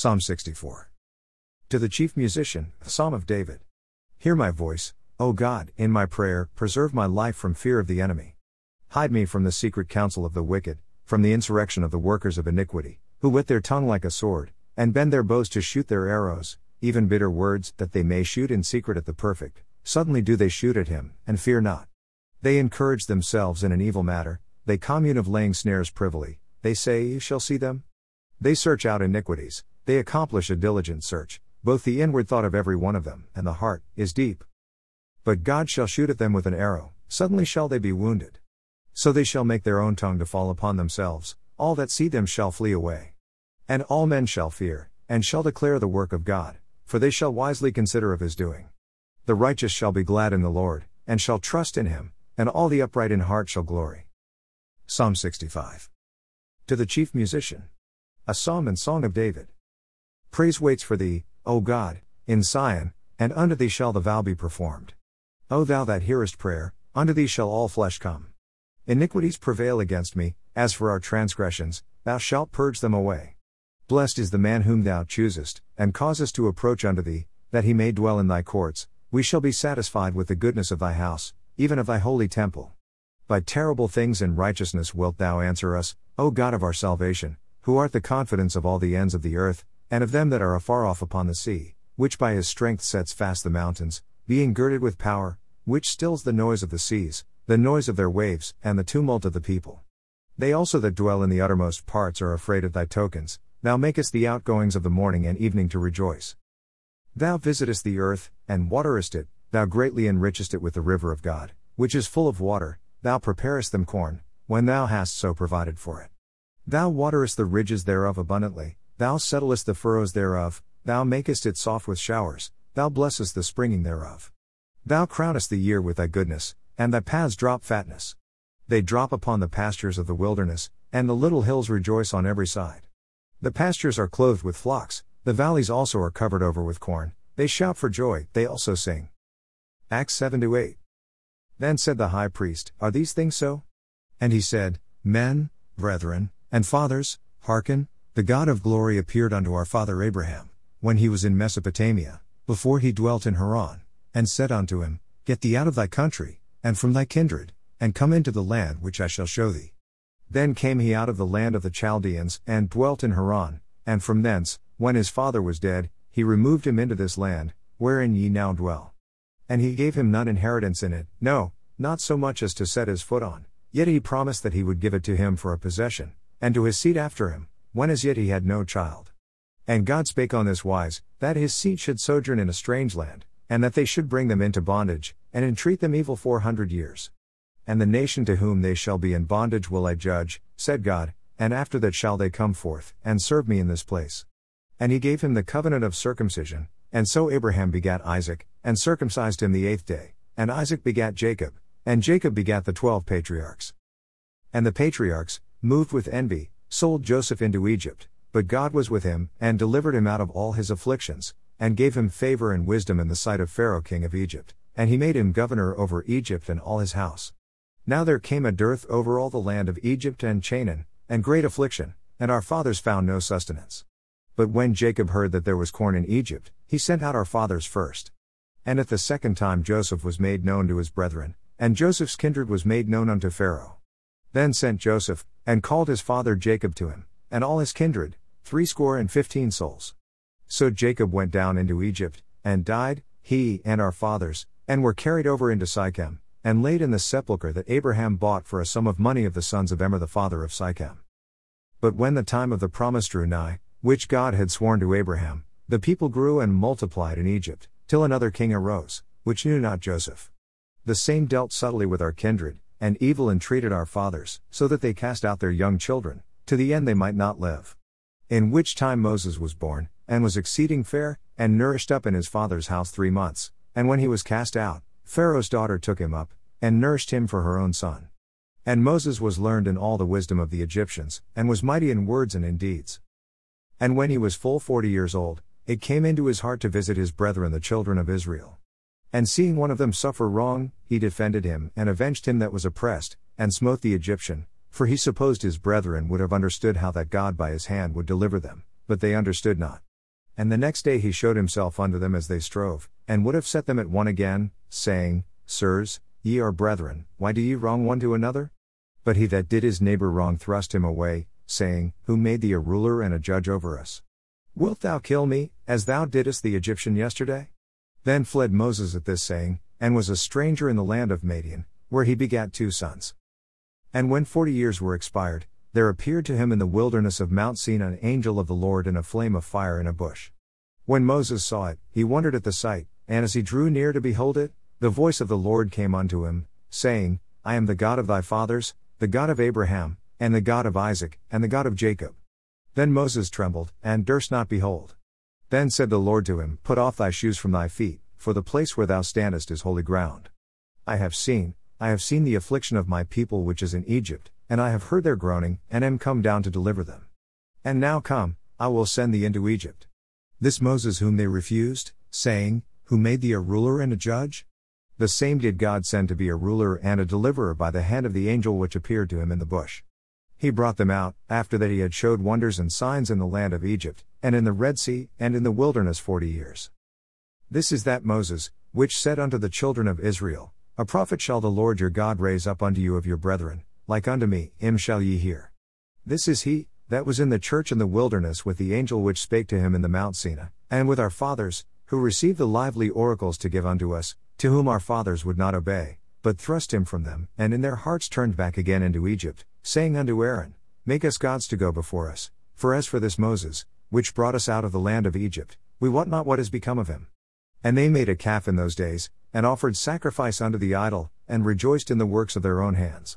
Psalm 64. To the chief musician, a psalm of David. Hear my voice, O God, in my prayer, preserve my life from fear of the enemy. Hide me from the secret counsel of the wicked, from the insurrection of the workers of iniquity, who whet their tongue like a sword, and bend their bows to shoot their arrows, even bitter words, that they may shoot in secret at the perfect. Suddenly do they shoot at him, and fear not. They encourage themselves in an evil matter, they commune of laying snares privily, they say, You shall see them. They search out iniquities, they accomplish a diligent search, both the inward thought of every one of them, and the heart, is deep. But God shall shoot at them with an arrow, suddenly shall they be wounded. So they shall make their own tongue to fall upon themselves, all that see them shall flee away. And all men shall fear, and shall declare the work of God, for they shall wisely consider of his doing. The righteous shall be glad in the Lord, and shall trust in him, and all the upright in heart shall glory. Psalm 65. To the chief musician. A psalm and song of David. Praise waits for thee, O God, in Sion, and unto thee shall the vow be performed. O thou that hearest prayer, unto thee shall all flesh come. Iniquities prevail against me, as for our transgressions, thou shalt purge them away. Blessed is the man whom thou choosest, and causest to approach unto thee, that he may dwell in thy courts. We shall be satisfied with the goodness of thy house, even of thy holy temple. By terrible things in righteousness wilt thou answer us, O God of our salvation, who art the confidence of all the ends of the earth, and of them that are afar off upon the sea, which by his strength sets fast the mountains, being girded with power, which stills the noise of the seas, the noise of their waves, and the tumult of the people. They also that dwell in the uttermost parts are afraid of thy tokens, thou makest the outgoings of the morning and evening to rejoice. Thou visitest the earth, and waterest it, thou greatly enrichest it with the river of God, which is full of water, thou preparest them corn, when thou hast so provided for it. Thou waterest the ridges thereof abundantly, thou settlest the furrows thereof, thou makest it soft with showers, thou blessest the springing thereof. Thou crownest the year with thy goodness, and thy paths drop fatness. They drop upon the pastures of the wilderness, and the little hills rejoice on every side. The pastures are clothed with flocks, the valleys also are covered over with corn, they shout for joy, they also sing. Acts 7-8. Then said the high priest, Are these things so? And he said, Men, brethren, and fathers, hearken, the God of glory appeared unto our father Abraham, when he was in Mesopotamia, before he dwelt in Haran, and said unto him, Get thee out of thy country, and from thy kindred, and come into the land which I shall show thee. Then came he out of the land of the Chaldeans, and dwelt in Haran, and from thence, when his father was dead, he removed him into this land, wherein ye now dwell. And he gave him none inheritance in it, no, not so much as to set his foot on, yet he promised that he would give it to him for a possession, and to his seed after him, when as yet he had no child. And God spake on this wise, that his seed should sojourn in a strange land, and that they should bring them into bondage, and entreat them evil 400 years. And the nation to whom they shall be in bondage will I judge, said God, and after that shall they come forth, and serve me in this place. And he gave him the covenant of circumcision, and so Abraham begat Isaac, and circumcised him the 8th day, and Isaac begat Jacob, and Jacob begat the 12 patriarchs. And the patriarchs, moved with envy, sold Joseph into Egypt, but God was with him, and delivered him out of all his afflictions, and gave him favor and wisdom in the sight of Pharaoh king of Egypt, and he made him governor over Egypt and all his house. Now there came a dearth over all the land of Egypt and Canaan, and great affliction, and our fathers found no sustenance. But when Jacob heard that there was corn in Egypt, he sent out our fathers first. And at the second time Joseph was made known to his brethren, and Joseph's kindred was made known unto Pharaoh. Then sent Joseph, and called his father Jacob to him, and all his kindred, 75 souls. So Jacob went down into Egypt, and died, he and our fathers, and were carried over into Sychem, and laid in the sepulchre that Abraham bought for a sum of money of the sons of Emmer the father of Sychem. But when the time of the promise drew nigh, which God had sworn to Abraham, the people grew and multiplied in Egypt, till another king arose, which knew not Joseph. The same dealt subtly with our kindred, and evil entreated our fathers, so that they cast out their young children, to the end they might not live. In which time Moses was born, and was exceeding fair, and nourished up in his father's house 3 months, and when he was cast out, Pharaoh's daughter took him up, and nourished him for her own son. And Moses was learned in all the wisdom of the Egyptians, and was mighty in words and in deeds. And when he was full 40 years old, it came into his heart to visit his brethren the children of Israel. And seeing one of them suffer wrong, he defended him, and avenged him that was oppressed, and smote the Egyptian, for he supposed his brethren would have understood how that God by his hand would deliver them, but they understood not. And the next day he showed himself unto them as they strove, and would have set them at one again, saying, Sirs, ye are brethren, why do ye wrong one to another? But he that did his neighbour wrong thrust him away, saying, Who made thee a ruler and a judge over us? Wilt thou kill me, as thou didst the Egyptian yesterday? Then fled Moses at this saying, and was a stranger in the land of Madian, where he begat 2 sons. And when 40 years were expired, there appeared to him in the wilderness of Mount Sinai an angel of the Lord in a flame of fire in a bush. When Moses saw it, he wondered at the sight, and as he drew near to behold it, the voice of the Lord came unto him, saying, I am the God of thy fathers, the God of Abraham, and the God of Isaac, and the God of Jacob. Then Moses trembled, and durst not behold. Then said the Lord to him, Put off thy shoes from thy feet, for the place where thou standest is holy ground. I have seen the affliction of my people which is in Egypt, and I have heard their groaning, and am come down to deliver them. And now come, I will send thee into Egypt. This Moses whom they refused, saying, Who made thee a ruler and a judge? The same did God send to be a ruler and a deliverer by the hand of the angel which appeared to him in the bush. He brought them out, after that he had showed wonders and signs in the land of Egypt, and in the Red Sea, and in the wilderness 40 years. This is that Moses, which said unto the children of Israel, A prophet shall the Lord your God raise up unto you of your brethren, like unto me, him shall ye hear. This is he, that was in the church in the wilderness with the angel which spake to him in the Mount Sinai, and with our fathers, who received the lively oracles to give unto us, to whom our fathers would not obey, but thrust him from them, and in their hearts turned back again into Egypt, saying unto Aaron, Make us gods to go before us, for as for this Moses, which brought us out of the land of Egypt, we wot not what is become of him. And they made a calf in those days, and offered sacrifice unto the idol, and rejoiced in the works of their own hands.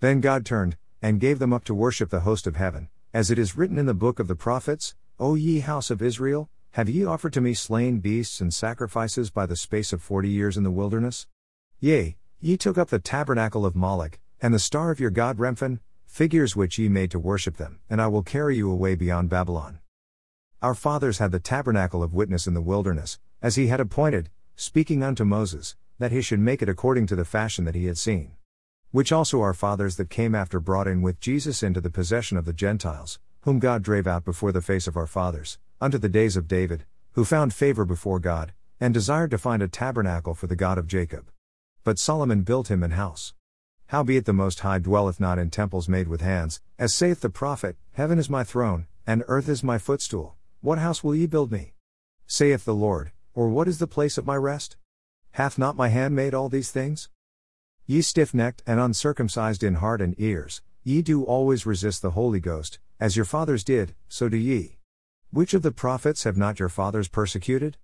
Then God turned, and gave them up to worship the host of heaven, as it is written in the book of the prophets, O ye house of Israel, have ye offered to me slain beasts and sacrifices by the space of 40 years in the wilderness? Yea, ye took up the tabernacle of Moloch, and the star of your god Remphan, figures which ye made to worship them, and I will carry you away beyond Babylon. Our fathers had the tabernacle of witness in the wilderness, as he had appointed, speaking unto Moses, that he should make it according to the fashion that he had seen. Which also our fathers that came after brought in with Jesus into the possession of the Gentiles, whom God drave out before the face of our fathers, unto the days of David, who found favour before God, and desired to find a tabernacle for the God of Jacob. But Solomon built him an house. Howbeit the Most High dwelleth not in temples made with hands, as saith the prophet, Heaven is my throne, and earth is my footstool, what house will ye build me? Saith the Lord, or what is the place of my rest? Hath not my hand made all these things? Ye stiff-necked and uncircumcised in heart and ears, ye do always resist the Holy Ghost, as your fathers did, so do ye. Which of the prophets have not your fathers persecuted?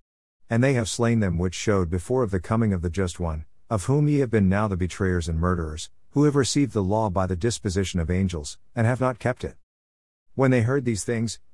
And they have slain them which showed before of the coming of the Just One, of whom ye have been now the betrayers and murderers, who have received the law by the disposition of angels, and have not kept it. When they heard these things,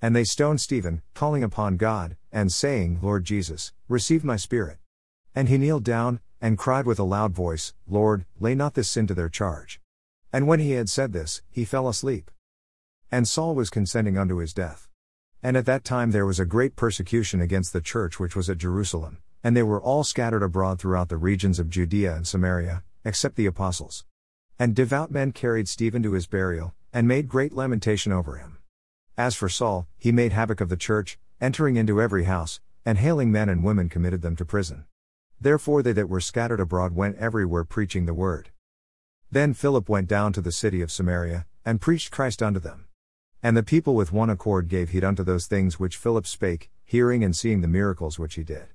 And they stoned Stephen, calling upon God, and saying, Lord Jesus, receive my spirit. And he kneeled down, and cried with a loud voice, Lord, lay not this sin to their charge. And when he had said this, he fell asleep. And Saul was consenting unto his death. And at that time there was a great persecution against the church which was at Jerusalem, and they were all scattered abroad throughout the regions of Judea and Samaria, except the apostles. And devout men carried Stephen to his burial, and made great lamentation over him. As for Saul, he made havoc of the church, entering into every house, and hailing men and women committed them to prison. Therefore they that were scattered abroad went everywhere preaching the word. Then Philip went down to the city of Samaria, and preached Christ unto them. And the people with one accord gave heed unto those things which Philip spake, hearing and seeing the miracles which he did.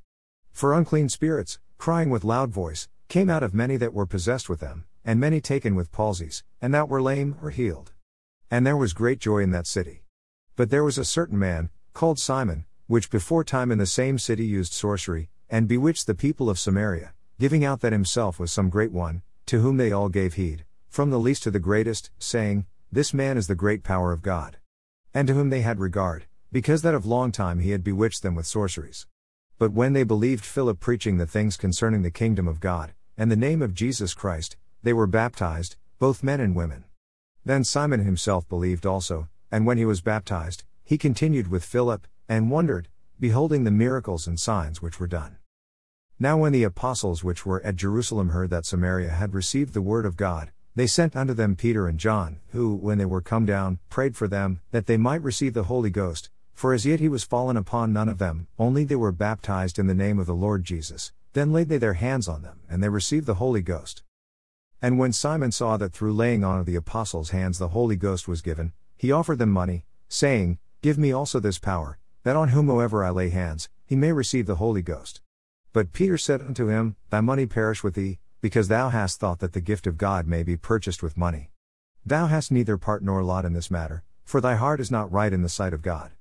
For unclean spirits, crying with loud voice, came out of many that were possessed with them, and many taken with palsies, and that were lame were healed. And there was great joy in that city. But there was a certain man, called Simon, which before time in the same city used sorcery, and bewitched the people of Samaria, giving out that himself was some great one, to whom they all gave heed, from the least to the greatest, saying, This man is the great power of God. And to whom they had regard, because that of long time he had bewitched them with sorceries. But when they believed Philip preaching the things concerning the kingdom of God, and the name of Jesus Christ, they were baptized, both men and women. Then Simon himself believed also, and when he was baptized, he continued with Philip, and wondered, beholding the miracles and signs which were done. Now when the apostles which were at Jerusalem heard that Samaria had received the word of God, they sent unto them Peter and John, who, when they were come down, prayed for them, that they might receive the Holy Ghost, for as yet he was fallen upon none of them, only they were baptized in the name of the Lord Jesus. Then laid they their hands on them, and they received the Holy Ghost. And when Simon saw that through laying on of the apostles' hands the Holy Ghost was given, he offered them money, saying, Give me also this power, that on whomsoever I lay hands, he may receive the Holy Ghost. But Peter said unto him, Thy money perish with thee, because thou hast thought that the gift of God may be purchased with money. Thou hast neither part nor lot in this matter, for thy heart is not right in the sight of God.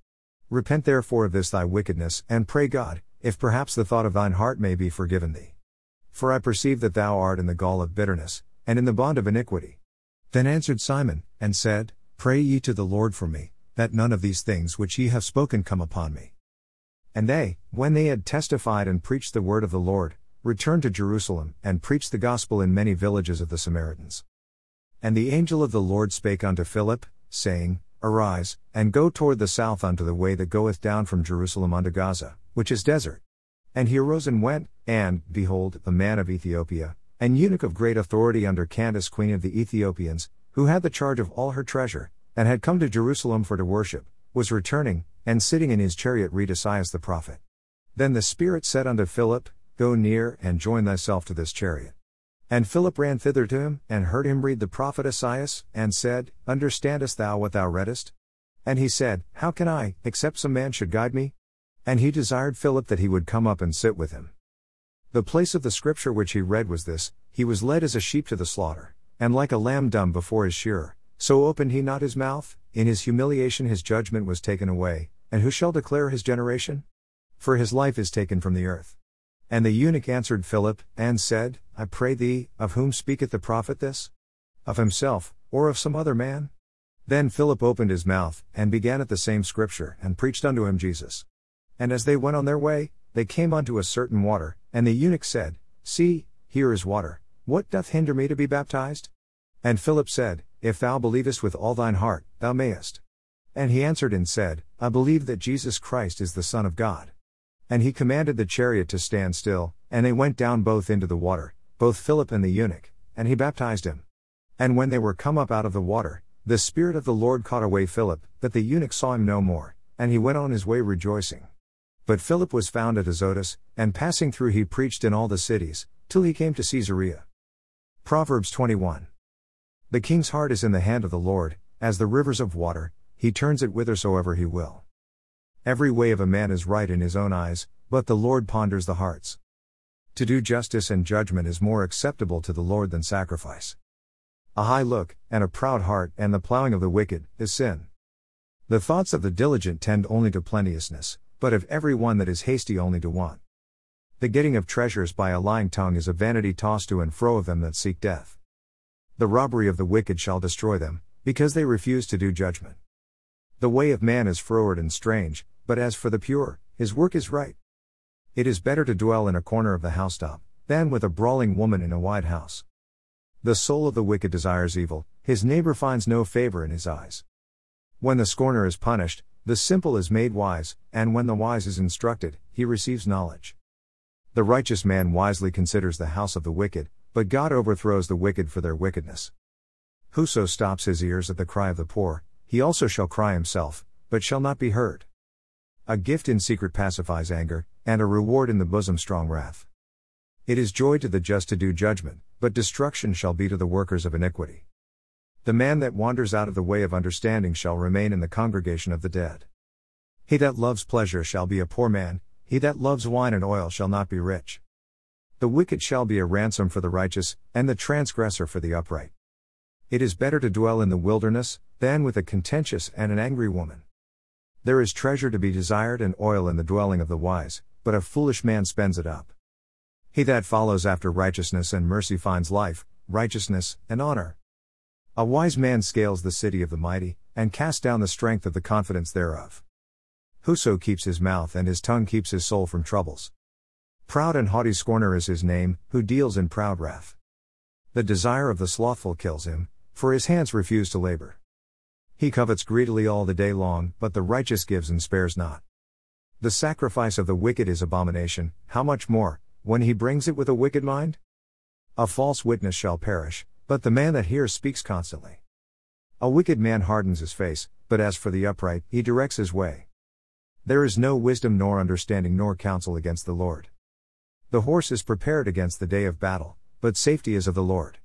Repent therefore of this thy wickedness, and pray God, if perhaps the thought of thine heart may be forgiven thee. For I perceive that thou art in the gall of bitterness, and in the bond of iniquity. Then answered Simon, and said, Pray ye to the Lord for me, that none of these things which ye have spoken come upon me. And they, when they had testified and preached the word of the Lord, returned to Jerusalem, and preached the gospel in many villages of the Samaritans. And the angel of the Lord spake unto Philip, saying, Arise, and go toward the south unto the way that goeth down from Jerusalem unto Gaza, which is desert. And he arose and went, and, behold, a man of Ethiopia, an eunuch of great authority under Candace queen of the Ethiopians, who had the charge of all her treasure, and had come to Jerusalem for to worship, was returning, and sitting in his chariot read Isaiah the prophet. Then the Spirit said unto Philip, Go near, and join thyself to this chariot. And Philip ran thither to him, and heard him read the prophet Isaiah, and said, Understandest thou what thou readest? And he said, How can I, except some man should guide me? And he desired Philip that he would come up and sit with him. The place of the scripture which he read was this: He was led as a sheep to the slaughter, and like a lamb dumb before his shearer, so opened he not his mouth. In his humiliation his judgment was taken away, and who shall declare his generation? For his life is taken from the earth. And the eunuch answered Philip, and said, I pray thee, of whom speaketh the prophet this? Of himself, or of some other man? Then Philip opened his mouth, and began at the same scripture, and preached unto him Jesus. And as they went on their way, they came unto a certain water, and the eunuch said, See, here is water, what doth hinder me to be baptized? And Philip said, If thou believest with all thine heart, thou mayest. And he answered and said, I believe that Jesus Christ is the Son of God. And he commanded the chariot to stand still, and they went down both into the water, both Philip and the eunuch, and he baptized him. And when they were come up out of the water, the Spirit of the Lord caught away Philip, that the eunuch saw him no more, and he went on his way rejoicing. But Philip was found at Azotus, and passing through he preached in all the cities, till he came to Caesarea. Proverbs 21. The king's heart is in the hand of the Lord, as the rivers of water, he turns it whithersoever he will. Every way of a man is right in his own eyes, but the Lord ponders the hearts. To do justice and judgment is more acceptable to the Lord than sacrifice. A high look, and a proud heart, and the plowing of the wicked, is sin. The thoughts of the diligent tend only to plenteousness, but of every one that is hasty only to want. The getting of treasures by a lying tongue is a vanity tossed to and fro of them that seek death. The robbery of the wicked shall destroy them, because they refuse to do judgment. The way of man is froward and strange, but as for the pure, his work is right. It is better to dwell in a corner of the housetop, than with a brawling woman in a wide house. The soul of the wicked desires evil, his neighbor finds no favor in his eyes. When the scorner is punished, the simple is made wise, and when the wise is instructed, he receives knowledge. The righteous man wisely considers the house of the wicked, but God overthrows the wicked for their wickedness. Whoso stops his ears at the cry of the poor, he also shall cry himself, but shall not be heard. A gift in secret pacifies anger, and a reward in the bosom strong wrath. It is joy to the just to do judgment, but destruction shall be to the workers of iniquity. The man that wanders out of the way of understanding shall remain in the congregation of the dead. He that loves pleasure shall be a poor man, he that loves wine and oil shall not be rich. The wicked shall be a ransom for the righteous, and the transgressor for the upright. It is better to dwell in the wilderness, than with a contentious and an angry woman. There is treasure to be desired and oil in the dwelling of the wise, but a foolish man spends it up. He that follows after righteousness and mercy finds life, righteousness, and honor. A wise man scales the city of the mighty, and casts down the strength of the confidence thereof. Whoso keeps his mouth and his tongue keeps his soul from troubles. Proud and haughty scorner is his name, who deals in proud wrath. The desire of the slothful kills him, for his hands refuse to labor. He covets greedily all the day long, but the righteous gives and spares not. The sacrifice of the wicked is abomination, how much more, when he brings it with a wicked mind? A false witness shall perish, but the man that hears speaks constantly. A wicked man hardens his face, but as for the upright, he directs his way. There is no wisdom nor understanding nor counsel against the Lord. The horse is prepared against the day of battle, but safety is of the Lord.